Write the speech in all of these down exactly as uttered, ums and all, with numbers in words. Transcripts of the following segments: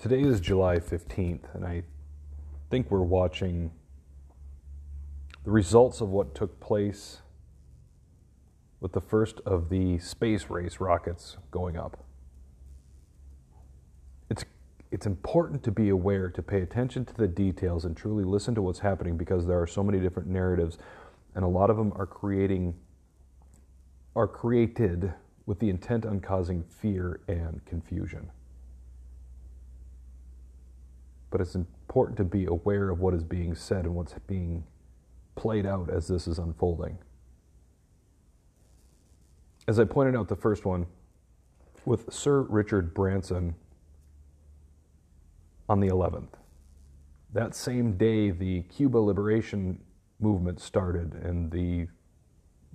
Today is July fifteenth, and I think we're watching the results of what took place with the first of the space race rockets going up. It's, it's important to be aware, to pay attention to the details, and truly listen to what's happening, because there are so many different narratives, and a lot of them are creating, are created with the intent on causing fear and confusion. But it's important to be aware of what is being said and what's being played out as this is unfolding. As I pointed out, the first one, with Sir Richard Branson on the eleventh. That same day, the Cuba Liberation Movement started, and the,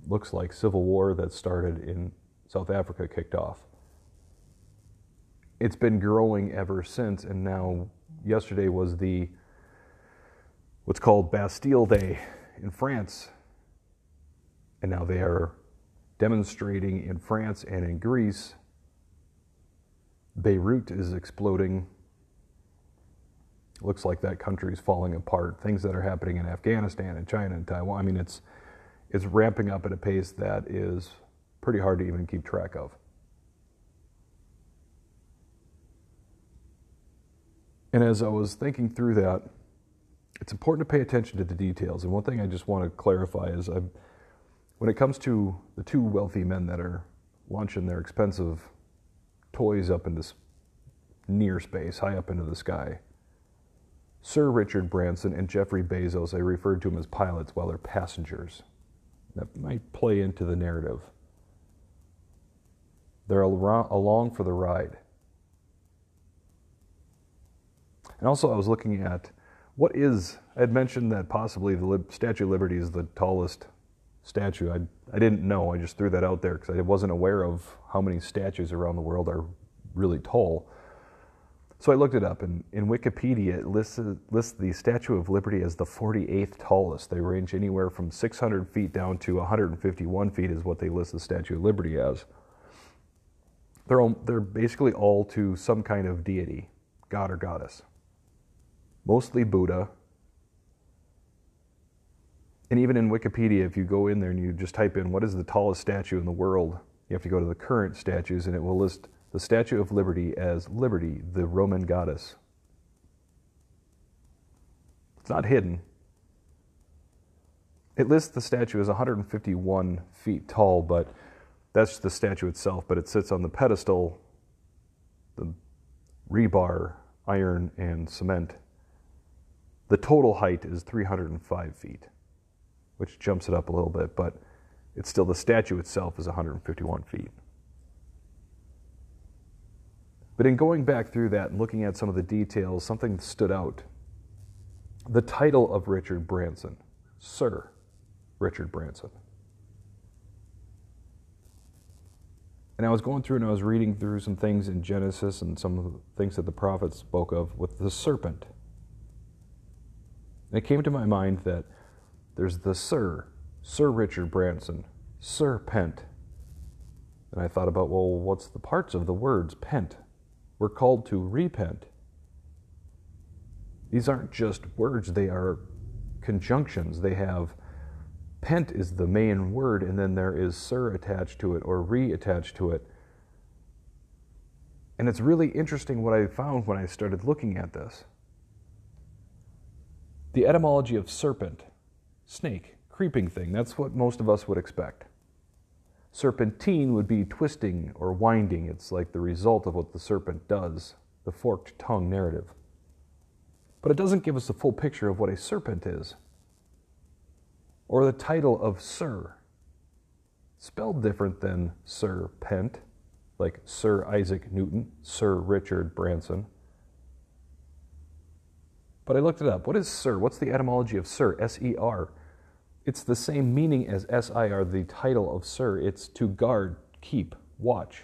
looks like, civil war that started in South Africa kicked off. It's been growing ever since, and now yesterday was the what's called Bastille Day in France, and now they are demonstrating in France and in Greece. Beirut is exploding. Looks like that country is falling apart. Things that are happening in Afghanistan and China and Taiwan. I mean, it's it's ramping up at a pace that is pretty hard to even keep track of. And as I was thinking through that, it's important to pay attention to the details. And one thing I just want to clarify is, I'm, when it comes to the two wealthy men that are launching their expensive toys up into near space, high up into the sky, Sir Richard Branson and Jeffrey Bezos, I referred to them as pilots while they're passengers. That might play into the narrative. They're along for the ride. And also, I was looking at what is, I had mentioned that possibly the Statue of Liberty is the tallest statue. I, I didn't know, I just threw that out there because I wasn't aware of how many statues around the world are really tall. So I looked it up, and in Wikipedia it lists, lists the Statue of Liberty as the forty-eighth tallest. They range anywhere from six hundred feet down to one hundred fifty-one feet is what they list the Statue of Liberty as. They're, all, they're basically all to some kind of deity, god or goddess. Mostly Buddha. And even in Wikipedia, if you go in there and you just type in, what is the tallest statue in the world? You have to go to the current statues, and it will list the Statue of Liberty as Liberty, the Roman goddess. It's not hidden. It lists the statue as one hundred fifty-one feet tall, but that's the statue itself, but it sits on the pedestal, the rebar, iron, and cement. The total height is three hundred five feet, which jumps it up a little bit, but it's still, the statue itself is one hundred fifty-one feet. But in going back through that and looking at some of the details, something stood out. The title of Richard Branson, Sir Richard Branson. And I was going through and I was reading through some things in Genesis and some of the things that the prophets spoke of with the serpent. And it came to my mind that there's the Sir, Sir Richard Branson, Serpent. And I thought about, well, what's the parts of the words, pent? We're called to repent. These aren't just words, they are conjunctions. They have, pent is the main word, and then there is sir attached to it, or re attached to it. And it's really interesting what I found when I started looking at this. The etymology of serpent, snake, creeping thing, that's what most of us would expect. Serpentine would be twisting or winding. It's like the result of what the serpent does, the forked tongue narrative. But it doesn't give us the full picture of what a serpent is, or the title of Sir, spelled different than Sir Pent, like Sir Isaac Newton, Sir Richard Branson. But I looked it up. What is Sir? What's the etymology of Sir? S E R. It's the same meaning as S I R, the title of Sir. It's to guard, keep, watch.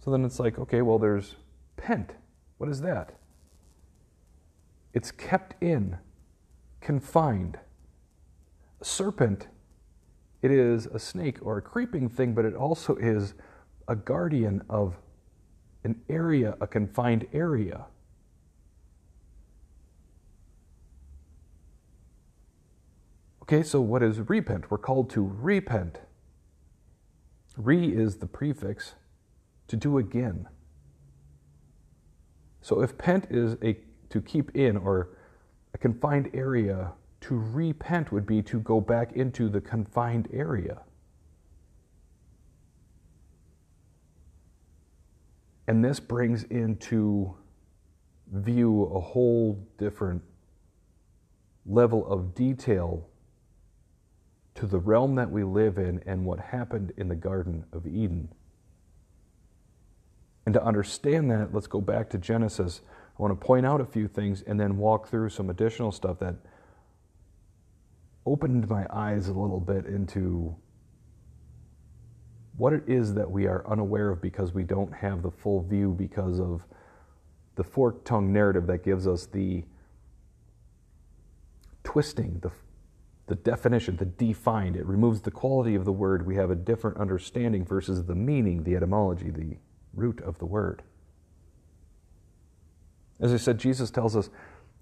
So then it's like, okay, well, there's pent. What is that? It's kept in, confined. A serpent, it is a snake or a creeping thing, but it also is a guardian of an area, a confined area. Okay, so what is repent? We're called to repent. Re is the prefix, to do again. So if pent is a to keep in or a confined area, to repent would be to go back into the confined area. And this brings into view a whole different level of detail to the realm that we live in and what happened in the Garden of Eden. And to understand that, let's go back to Genesis. I want to point out a few things and then walk through some additional stuff that opened my eyes a little bit into what it is that we are unaware of because we don't have the full view because of the fork-tongued narrative that gives us the twisting, the, the definition, the defined. It removes the quality of the word. We have a different understanding versus the meaning, the etymology, the root of the word. As I said, Jesus tells us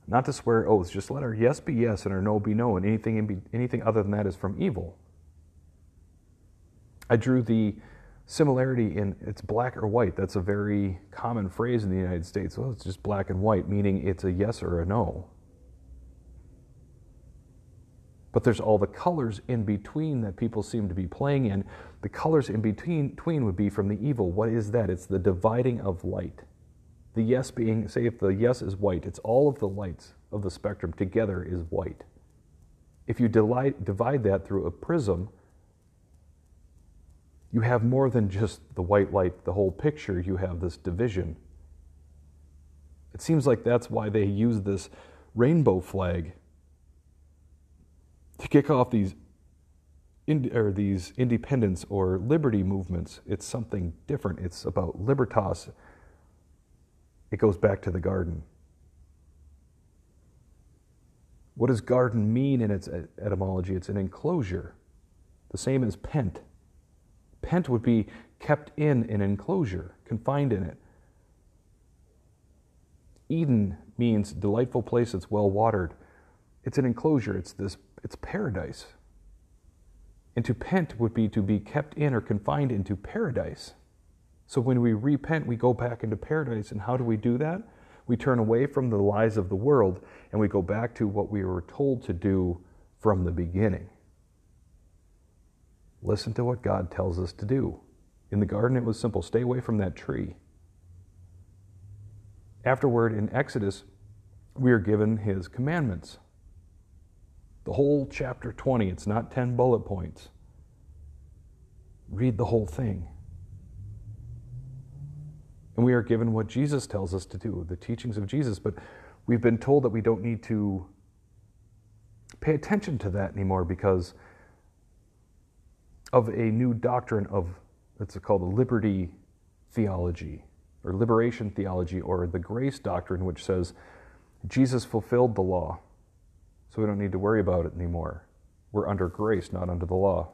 not to swear oaths. Just let our yes be yes and our no be no, and anything, in be, anything other than that is from evil. I drew the similarity in it's black or white. That's a very common phrase in the United States. Well, it's just black and white, meaning it's a yes or a no. But there's all the colors in between that people seem to be playing in. The colors in between, between would be from the evil. What is that? It's the dividing of light. The yes being, say if the yes is white, it's all of the lights of the spectrum together is white. If you divide, divide that through a prism, you have more than just the white light, the whole picture, you have this division. It seems like that's why they use this rainbow flag to kick off these ind- or these independence or liberty movements. It's something different. It's about libertas. It goes back to the garden. What does garden mean in its etymology? It's an enclosure, the same as pent. Pent would be kept in an enclosure, confined in it. Eden means delightful place that's well watered. It's an enclosure, it's this, it's paradise. And to pent would be to be kept in or confined into paradise. So when we repent, we go back into paradise. And how do we do that? We turn away from the lies of the world and we go back to what we were told to do from the beginning. Listen to what God tells us to do. In the garden, it was simple. Stay away from that tree. Afterward, in Exodus, we are given His commandments. The whole chapter twenty, it's not ten bullet points. Read the whole thing. And we are given what Jesus tells us to do, the teachings of Jesus. But we've been told that we don't need to pay attention to that anymore because of a new doctrine of, that's called the liberty theology, or liberation theology, or the grace doctrine, which says Jesus fulfilled the law, so we don't need to worry about it anymore. We're under grace, not under the law.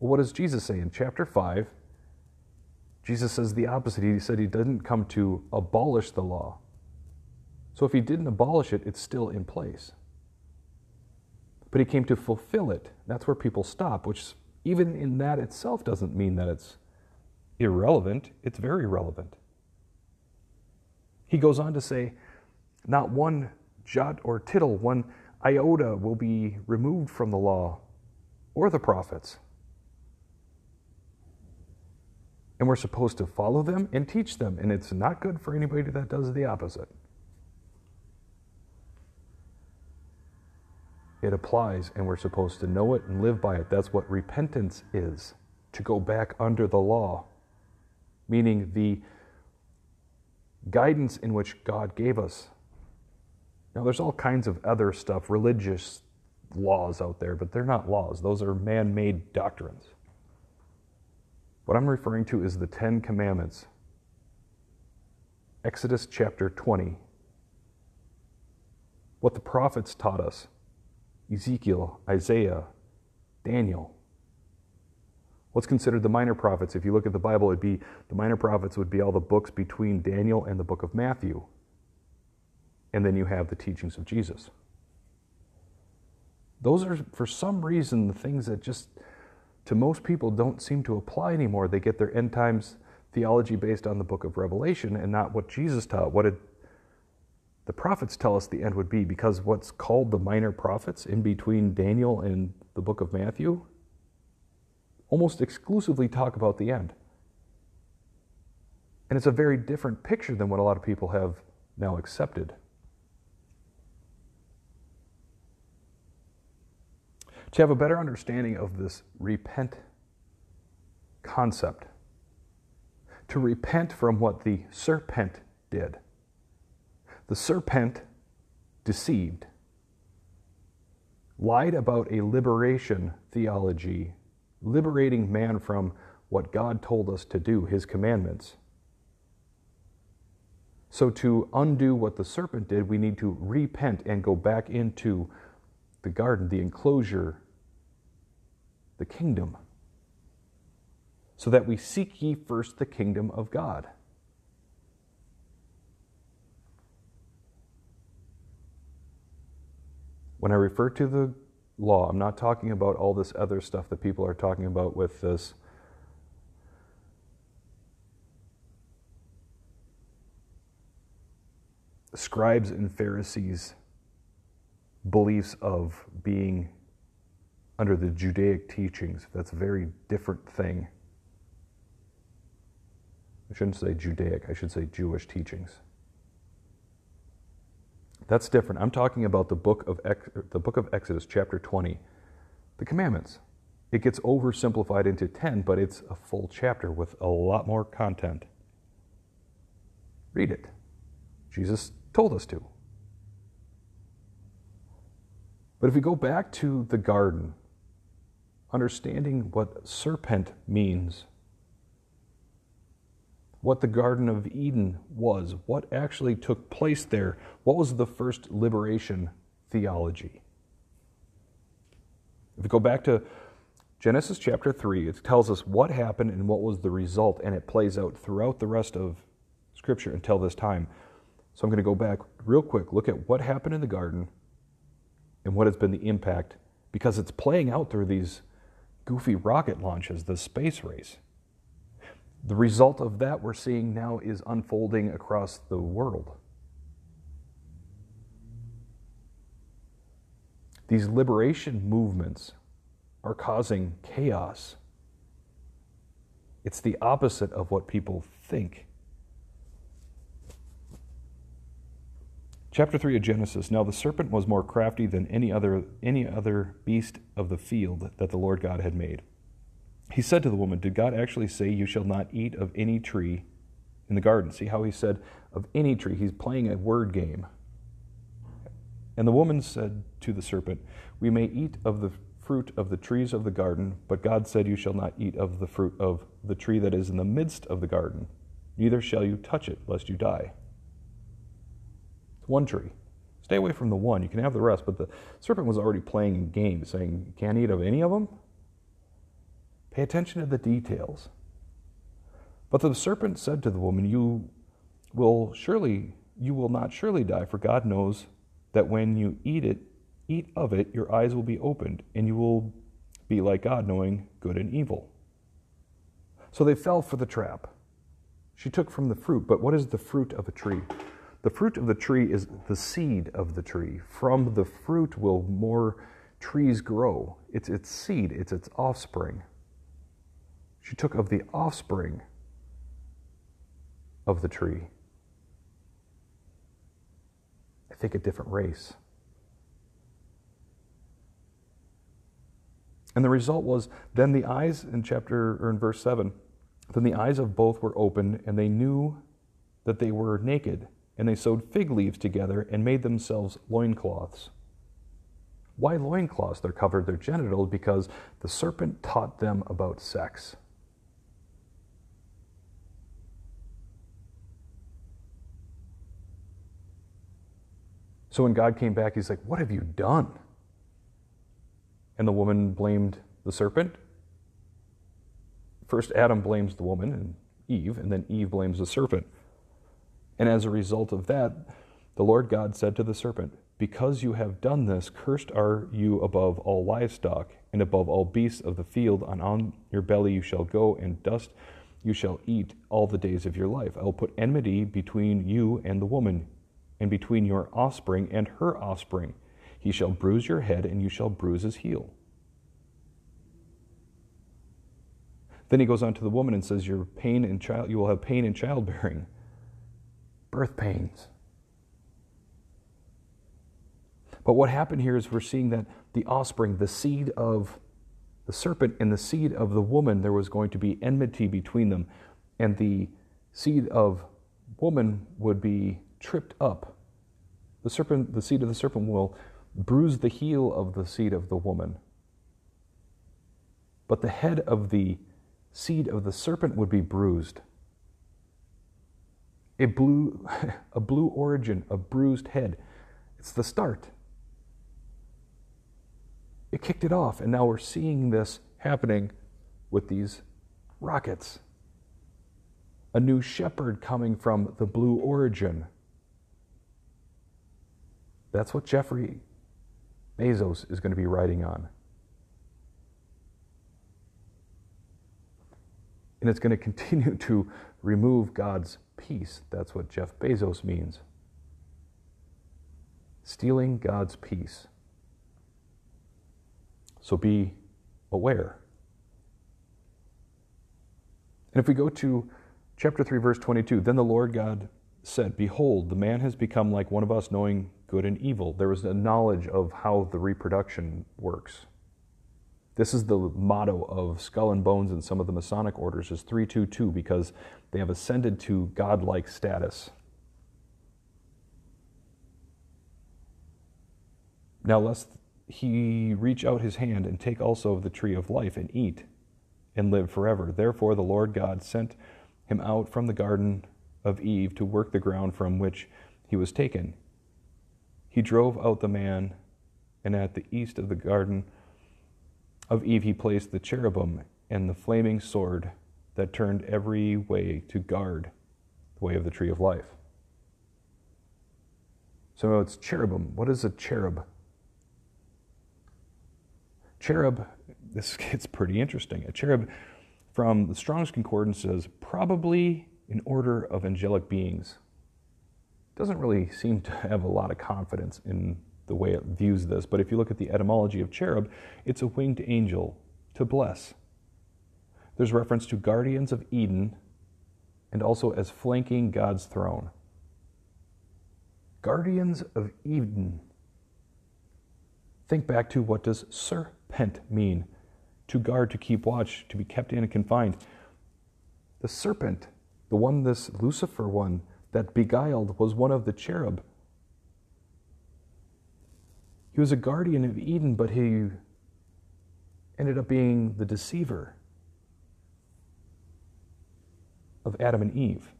Well, what does Jesus say? In chapter five, Jesus says the opposite. He said He didn't come to abolish the law. So if He didn't abolish it, it's still in place. But He came to fulfill it. That's where people stop, which even in that itself doesn't mean that it's irrelevant. It's very relevant. He goes on to say, not one jot or tittle, one iota will be removed from the law or the prophets. And we're supposed to follow them and teach them, and it's not good for anybody that does the opposite. It applies, and we're supposed to know it and live by it. That's what repentance is, to go back under the law, meaning the guidance in which God gave us. Now, there's all kinds of other stuff, religious laws out there, but they're not laws. Those are man-made doctrines. What I'm referring to is the Ten Commandments. Exodus chapter twenty. What the prophets taught us. Ezekiel, Isaiah, Daniel. What's considered the minor prophets? If you look at the Bible, it'd be the minor prophets would be all the books between Daniel and the book of Matthew. And then you have the teachings of Jesus. Those are, for some reason, the things that just, to most people, don't seem to apply anymore. They get their end times theology based on the book of Revelation and not what Jesus taught. What did the prophets tell us the end would be? Because what's called the minor prophets, in between Daniel and the book of Matthew, almost exclusively talk about the end. And it's a very different picture than what a lot of people have now accepted. To have a better understanding of this repent concept, to repent from what the serpent did. The serpent deceived, lied about a liberation theology, liberating man from what God told us to do, his commandments. So to undo what the serpent did, we need to repent and go back into the garden, the enclosure, the kingdom, so that we seek ye first the kingdom of God. When I refer to the law, I'm not talking about all this other stuff that people are talking about with this scribes and Pharisees' beliefs of being under the Judaic teachings. That's a very different thing. I shouldn't say Judaic, I should say Jewish teachings. That's different. I'm talking about the book of Ex- the book of Exodus, chapter twenty, the commandments. It gets oversimplified into ten, but it's a full chapter with a lot more content. Read it. Jesus told us to. But if we go back to the garden, understanding what serpent means, what the Garden of Eden was, what actually took place there, what was the first liberation theology? If we go back to Genesis chapter three, it tells us what happened and what was the result, and it plays out throughout the rest of Scripture until this time. So I'm going to go back real quick, look at what happened in the garden and what has been the impact, because it's playing out through these goofy rocket launches, the space race. The result of that we're seeing now is unfolding across the world. These liberation movements are causing chaos. It's the opposite of what people think. Chapter three of Genesis, now the serpent was more crafty than any other, any other beast of the field that the Lord God had made. He said to the woman, did God actually say you shall not eat of any tree in the garden? See how he said of any tree. He's playing a word game. And the woman said to the serpent, we may eat of the fruit of the trees of the garden, but God said you shall not eat of the fruit of the tree that is in the midst of the garden, neither shall you touch it, lest you die. One tree. Stay away from the one. You can have the rest, but the serpent was already playing a game, saying, you can't eat of any of them? Pay attention to the details. But the serpent said to the woman, you will surely, you will not surely die, for God knows that when you eat it, eat of it, your eyes will be opened, and you will be like God, knowing good and evil. So they fell for the trap. She took from the fruit, but what is the fruit of a tree? The fruit of the tree is the seed of the tree. From the fruit will more trees grow. It's its seed, it's its offspring. She took of the offspring of the tree. I think a different race. And the result was, then the eyes, in chapter, or in verse seven, then the eyes of both were opened, and they knew that they were naked. And they sewed fig leaves together and made themselves loincloths. Why loincloths? They covered their genitals because the serpent taught them about sex. So when God came back, he's like, what have you done? And the woman blamed the serpent. First, Adam blames the woman and Eve, and then Eve blames the serpent. And as a result of that, the Lord God said to the serpent, "Because you have done this, cursed are you above all livestock and above all beasts of the field, and on your belly you shall go, and dust you shall eat all the days of your life. I will put enmity between you and the woman, and between your offspring and her offspring. He shall bruise your head, and you shall bruise his heel." Then he goes on to the woman and says, "Your pain in child, you will have pain in childbearing, birth pains." But what happened here is we're seeing that the offspring, the seed of the serpent and the seed of the woman, there was going to be enmity between them. And the seed of woman would be tripped up. The serpent, the seed of the serpent will bruise the heel of the seed of the woman. But the head of the seed of the serpent would be bruised. A blue, a blue origin, a bruised head. It's the start. It kicked it off, and now we're seeing this happening with these rockets. A new shepherd coming from the Blue Origin. That's what Jeffrey Bezos is going to be riding on. And it's going to continue to remove God's peace. That's what Jeff Bezos means. Stealing God's peace. So be aware. And if we go to chapter three, verse twenty-two, "Then the Lord God said, Behold, the man has become like one of us, knowing good and evil." There was a knowledge of how the reproduction works. This is the motto of Skull and Bones and some of the Masonic orders, is three two two, because they have ascended to godlike status. "Now lest he reach out his hand and take also of the tree of life and eat and live forever. Therefore the Lord God sent him out from the garden of Eve to work the ground from which he was taken. He drove out the man, and at the east of the garden of Eve he placed the cherubim and the flaming sword that turned every way to guard the way of the tree of life." So now it's cherubim. What is a cherub? Cherub, this gets pretty interesting. A cherub, from the Strong's Concordance, says, probably an order of angelic beings. Doesn't really seem to have a lot of confidence in the way it views this, but if you look at the etymology of cherub, it's a winged angel to bless. There's reference to guardians of Eden and also as flanking God's throne. Guardians of Eden. Think back to, what does Sir Pent mean? To guard, to keep watch, to be kept in and confined. The serpent, the one, this Lucifer one that beguiled, was one of the cherub. He was a guardian of Eden, but he ended up being the deceiver of Adam and Eve.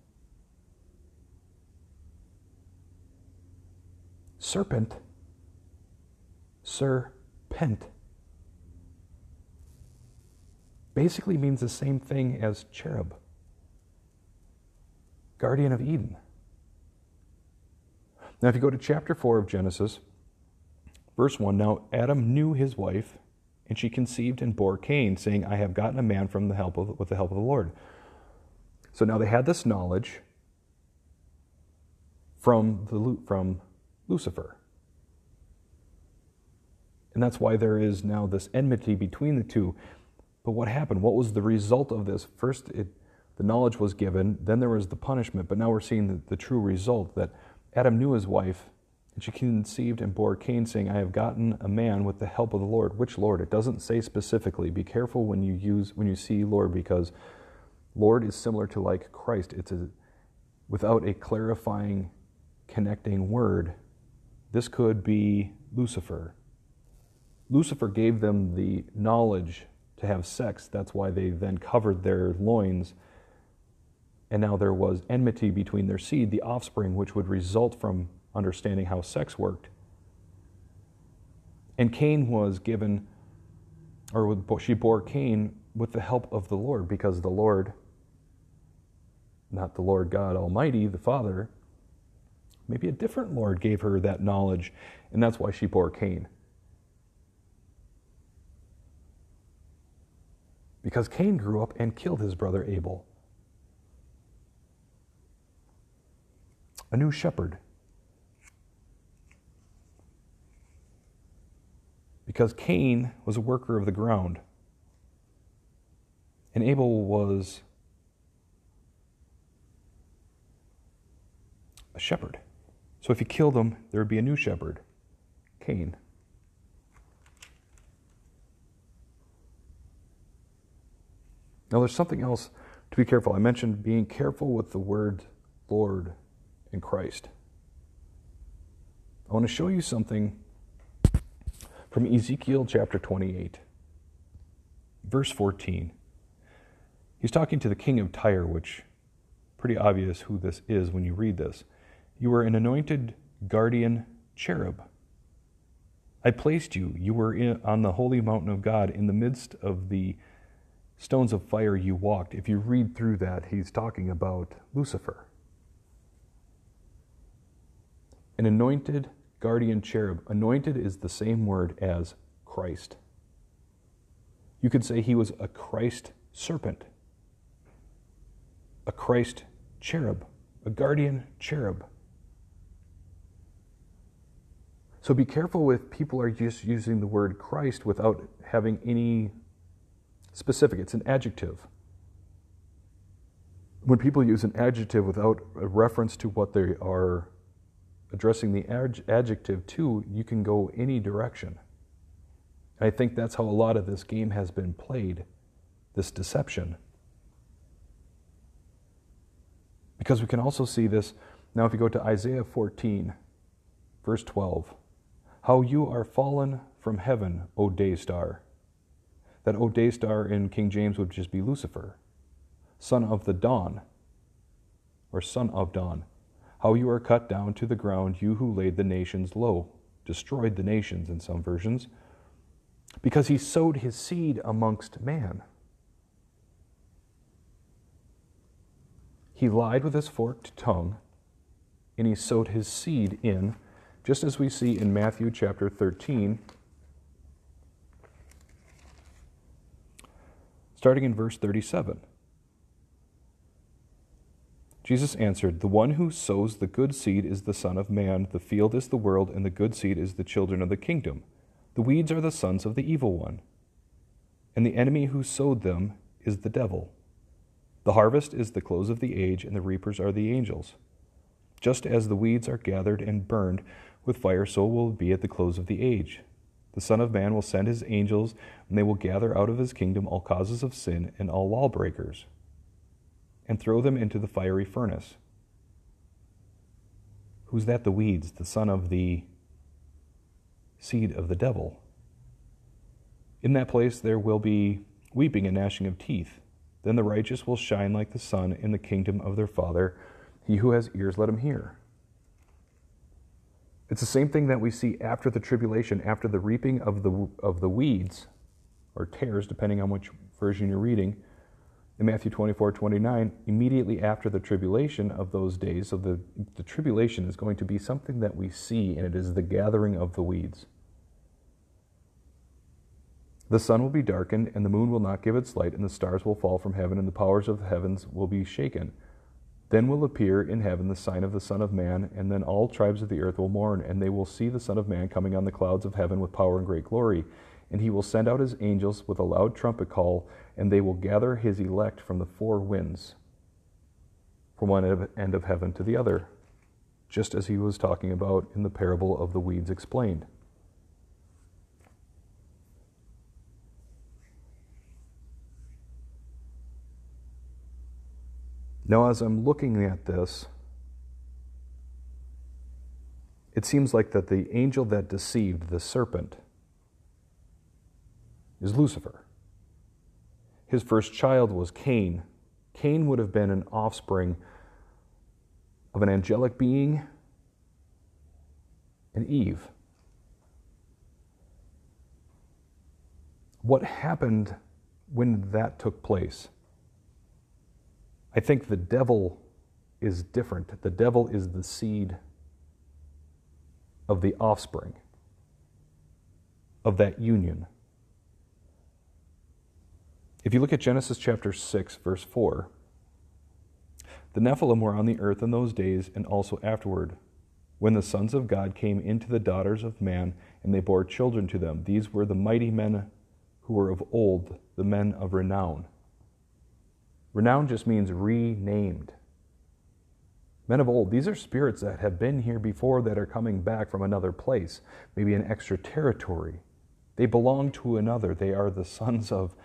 Serpent, Sir Pent, basically means the same thing as cherub, guardian of Eden. Now if you go to chapter four of Genesis, verse one, "Now Adam knew his wife, and she conceived and bore Cain, saying, I have gotten a man from the help of, with the help of the Lord." So now they had this knowledge from the from Lucifer. And that's why there is now this enmity between the two. But what happened? What was the result of this? First, it, the knowledge was given. Then there was the punishment. But now we're seeing the, the true result, that Adam knew his wife, and she conceived and bore Cain, saying, I have gotten a man with the help of the Lord. Which Lord? It doesn't say specifically. Be careful when you use when you see Lord, because Lord is similar to like Christ. It's a, without a clarifying, connecting word. This could be Lucifer. Lucifer gave them the knowledge to have sex. That's why they then covered their loins. And now there was enmity between their seed, the offspring, which would result from understanding how sex worked. And Cain was given, or she bore Cain with the help of the Lord, because the Lord, not the Lord God Almighty, the Father, maybe a different Lord gave her that knowledge, and that's why she bore Cain. Because Cain grew up and killed his brother Abel. A new shepherd. Because Cain was a worker of the ground, and Abel was a shepherd. So if you killed him, there would be a new shepherd, Cain. Now there's something else to be careful. I mentioned being careful with the word Lord and Christ. I want to show you something from Ezekiel chapter twenty-eight, verse fourteen. He's talking to the king of Tyre, which pretty obvious who this is when you read this. You were an anointed guardian cherub. I placed you. You were in, on the holy mountain of God. In the midst of the stones of fire you walked. If you read through that, he's talking about Lucifer. An anointed guardian cherub. Anointed is the same word as Christ. You could say he was a Christ serpent, a Christ cherub, a guardian cherub. So be careful with people are just using the word Christ without having any specific. It's an adjective. When people use an adjective without a reference to what they are addressing the ad- adjective to, you can go any direction. And I think that's how a lot of this game has been played, this deception. Because we can also see this, now if you go to Isaiah fourteen, verse twelve. How you are fallen from heaven, O day star. That O day star in King James would just be Lucifer, son of the dawn, or son of dawn. How you are cut down to the ground, you who laid the nations low, destroyed the nations in some versions, because he sowed his seed amongst man. He lied with his forked tongue, and he sowed his seed in, just as we see in Matthew chapter thirteen, starting in verse thirty-seven. Jesus answered, "The one who sows the good seed is the Son of Man, the field is the world, and the good seed is the children of the kingdom. The weeds are the sons of the evil one, and the enemy who sowed them is the devil. The harvest is the close of the age, and the reapers are the angels. Just as the weeds are gathered and burned with fire, so will it be at the close of the age. The Son of Man will send his angels, and they will gather out of his kingdom all causes of sin and all lawbreakers, and throw them into the fiery furnace." Who's that? The weeds, the son of the seed of the devil. In that place there will be weeping and gnashing of teeth. Then the righteous will shine like the sun in the kingdom of their Father. He who has ears, let him hear. It's the same thing that we see after the tribulation, after the reaping of the, of the weeds, or tares, depending on which version you're reading. In Matthew twenty-four twenty-nine, immediately after the tribulation of those days, so the, the tribulation is going to be something that we see, and it is the gathering of the weeds. The sun will be darkened, and the moon will not give its light, and the stars will fall from heaven, and the powers of the heavens will be shaken. Then will appear in heaven the sign of the Son of Man, and then all tribes of the earth will mourn, and they will see the Son of Man coming on the clouds of heaven with power and great glory. And he will send out his angels with a loud trumpet call, and they will gather his elect from the four winds, from one end of heaven to the other, just as he was talking about in the parable of the weeds explained. Now, as I'm looking at this, it seems like that the angel that deceived the serpent is Lucifer. His first child was Cain. Cain would have been an offspring of an angelic being and Eve. What happened when that took place. I think the devil is different. The devil is the seed of the offspring of that union. If you look at Genesis chapter six, verse four, the Nephilim were on the earth in those days and also afterward, when the sons of God came into the daughters of man, and they bore children to them. These were the mighty men who were of old, the men of renown. Renown just means renamed. Men of old, these are spirits that have been here before that are coming back from another place, maybe an extra territory. They belong to another. They are the sons of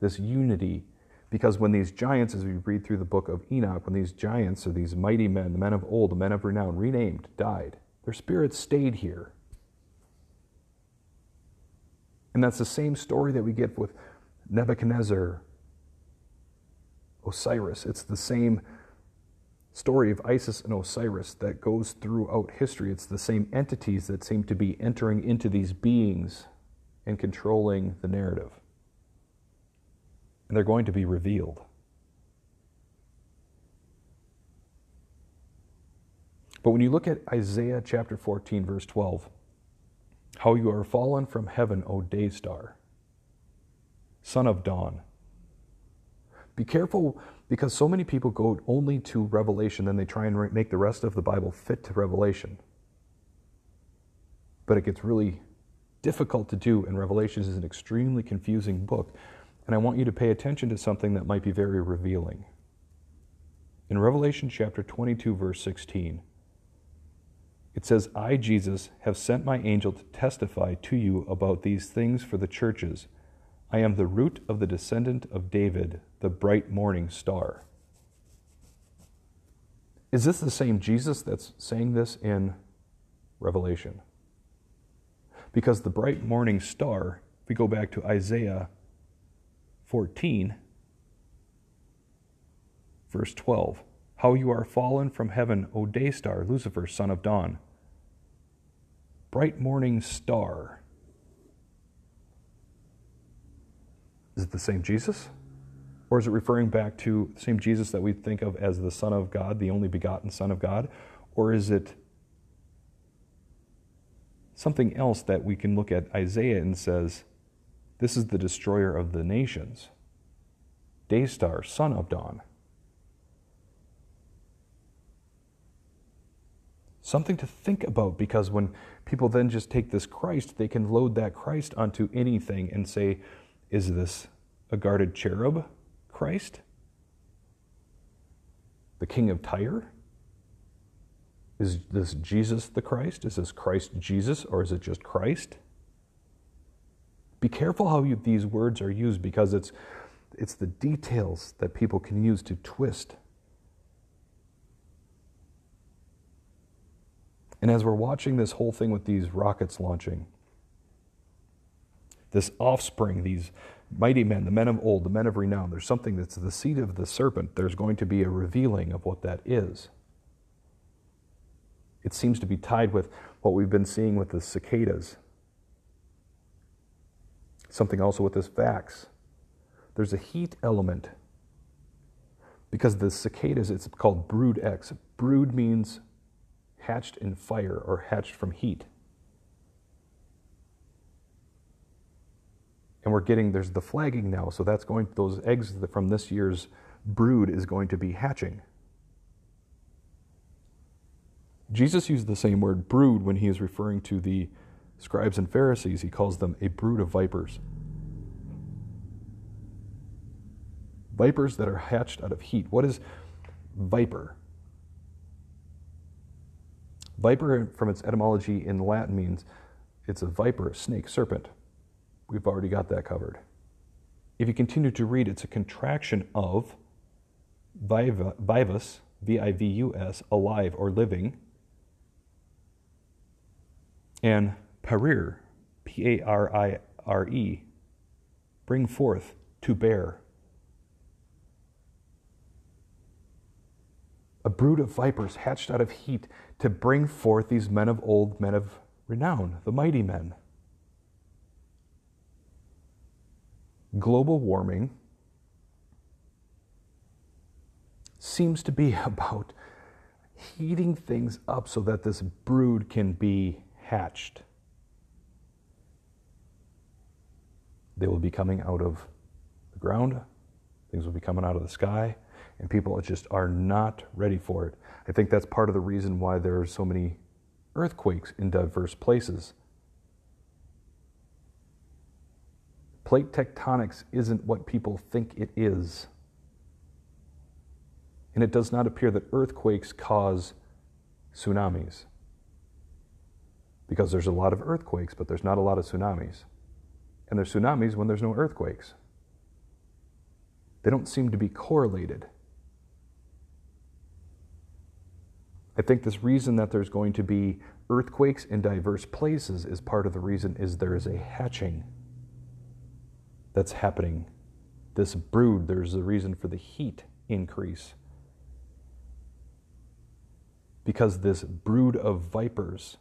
this unity. Because when these giants, as we read through the book of Enoch, when these giants or these mighty men, the men of old, the men of renown, renamed, died, their spirits stayed here. And that's the same story that we get with Nebuchadnezzar, Osiris. It's the same story of Isis and Osiris that goes throughout history. It's the same entities that seem to be entering into these beings and controlling the narrative. And they're going to be revealed. But when you look at Isaiah chapter fourteen, verse twelve, how you are fallen from heaven, O day star, son of dawn. Be careful, because so many people go only to Revelation, then they try and make the rest of the Bible fit to Revelation. But it gets really difficult to do, and Revelation is an extremely confusing book. And I want you to pay attention to something that might be very revealing. In Revelation chapter twenty-two, verse sixteen, it says, I, Jesus, have sent my angel to testify to you about these things for the churches. I am the root of the descendant of David, the bright morning star. Is this the same Jesus that's saying this in Revelation? Because the bright morning star, if we go back to Isaiah fourteen, verse twelve, how you are fallen from heaven, O day star, Lucifer, son of dawn. Bright morning star. Is it the same Jesus? Or is it referring back to the same Jesus that we think of as the Son of God, the only begotten Son of God? Or is it something else that we can look at Isaiah and says, this is the destroyer of the nations, day star, son of dawn. Something to think about, because when people then just take this Christ, they can load that Christ onto anything and say, is this a guarded cherub Christ? The king of Tyre? Is this Jesus the Christ? Is this Christ Jesus, or is it just Christ? Be careful how you, these words are used, because it's, it's the details that people can use to twist. And as we're watching this whole thing with these rockets launching, this offspring, these mighty men, the men of old, the men of renown, there's something that's the seed of the serpent. There's going to be a revealing of what that is. It seems to be tied with what we've been seeing with the cicadas. Something also with this vax. There's a heat element. Because the cicadas, it's called Brood X. Brood means hatched in fire or hatched from heat. And we're getting, there's the flagging now, so that's going, those eggs from this year's brood is going to be hatching. Jesus used the same word, brood, when he is referring to the scribes and Pharisees. He calls them a brood of vipers. Vipers that are hatched out of heat. What is viper? Viper, from its etymology in Latin, means it's a viper, snake, serpent. We've already got that covered. If you continue to read, it's a contraction of vivus, V I V U S, alive or living, and parir, P A R I R E, bring forth, to bear. A brood of vipers hatched out of heat to bring forth these men of old, men of renown, the mighty men. global warming seems to be about heating things up so that this brood can be hatched. They will be coming out of the ground, things will be coming out of the sky, and people just are not ready for it. I think that's part of the reason why there are so many earthquakes in diverse places. Plate tectonics isn't what people think it is. And it does not appear that earthquakes cause tsunamis, because there's a lot of earthquakes, but there's not a lot of tsunamis. And there's tsunamis when there's no earthquakes. They don't seem to be correlated. I think this reason that there's going to be earthquakes in diverse places is part of the reason is there is a hatching that's happening. This brood, there's a reason for the heat increase, because this brood of vipers,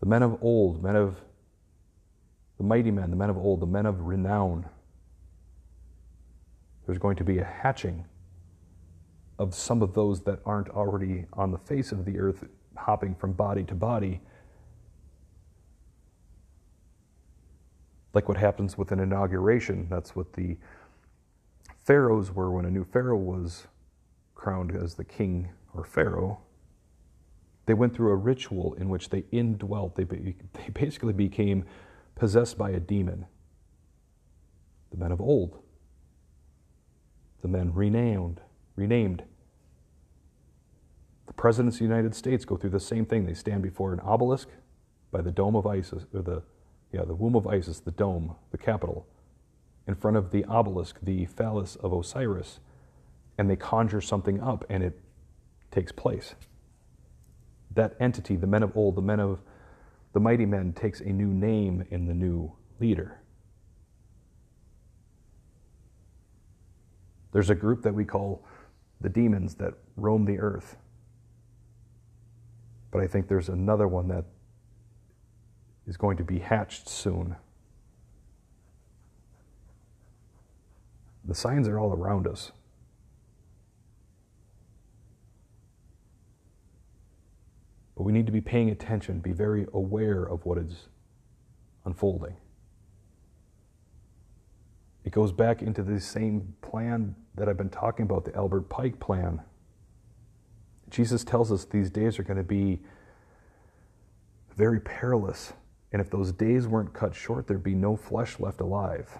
the men of old, men of the mighty men, the men of old, the men of renown, there's going to be a hatching of some of those that aren't already on the face of the earth, hopping from body to body, like what happens with an inauguration. That's what the pharaohs were when a new pharaoh was crowned as the king or pharaoh. They went through a ritual in which they indwelt. They, be, they basically became possessed by a demon. The men of old, the men renowned, renamed. The presidents of the United States go through the same thing. They stand before an obelisk by the dome of Isis, or the yeah, the womb of Isis, the dome, the capital. In front of the obelisk, the phallus of Osiris, and they conjure something up, and it takes place. That entity, the men of old, the men of the mighty men, takes a new name in the new leader. There's a group that we call the demons that roam the earth. But I think there's another one that is going to be hatched soon. The signs are all around us. But we need to be paying attention, be very aware of what is unfolding. It goes back into the same plan that I've been talking about, the Albert Pike plan. Jesus tells us these days are going to be very perilous. And if those days weren't cut short, there'd be no flesh left alive.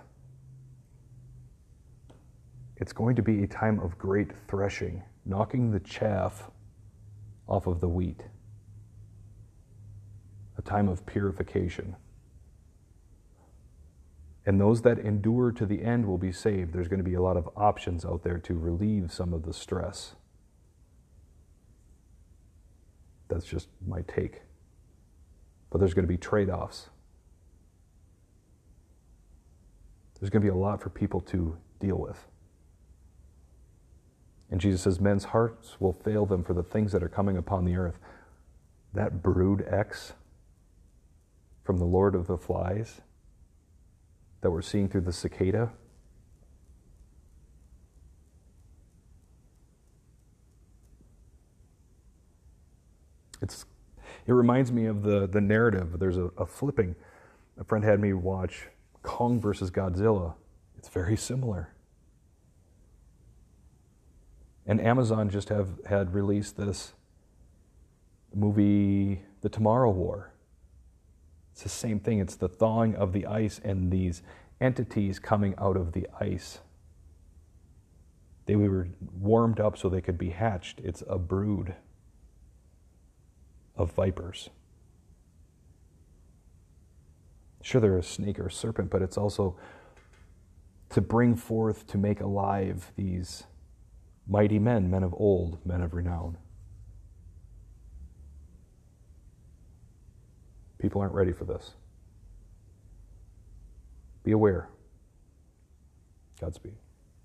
It's going to be a time of great threshing, knocking the chaff off of the wheat. A time of purification. And those that endure to the end will be saved. There's going to be a lot of options out there to relieve some of the stress. That's just my take. But there's going to be trade-offs. There's going to be a lot for people to deal with. And Jesus says, men's hearts will fail them for the things that are coming upon the earth. That Brood X from the Lord of the Flies that we're seeing through the cicada, it's, it reminds me of the, the narrative. There's a, a flipping. A friend had me watch Kong versus Godzilla. It's very similar. And Amazon just have had released this movie, The Tomorrow War. It's the same thing. It's the thawing of the ice and these entities coming out of the ice. They were warmed up so they could be hatched. It's a brood of vipers. Sure, they're a snake or a serpent, but it's also to bring forth, to make alive these mighty men, men of old, men of renown. People aren't ready for this. Be aware. Godspeed.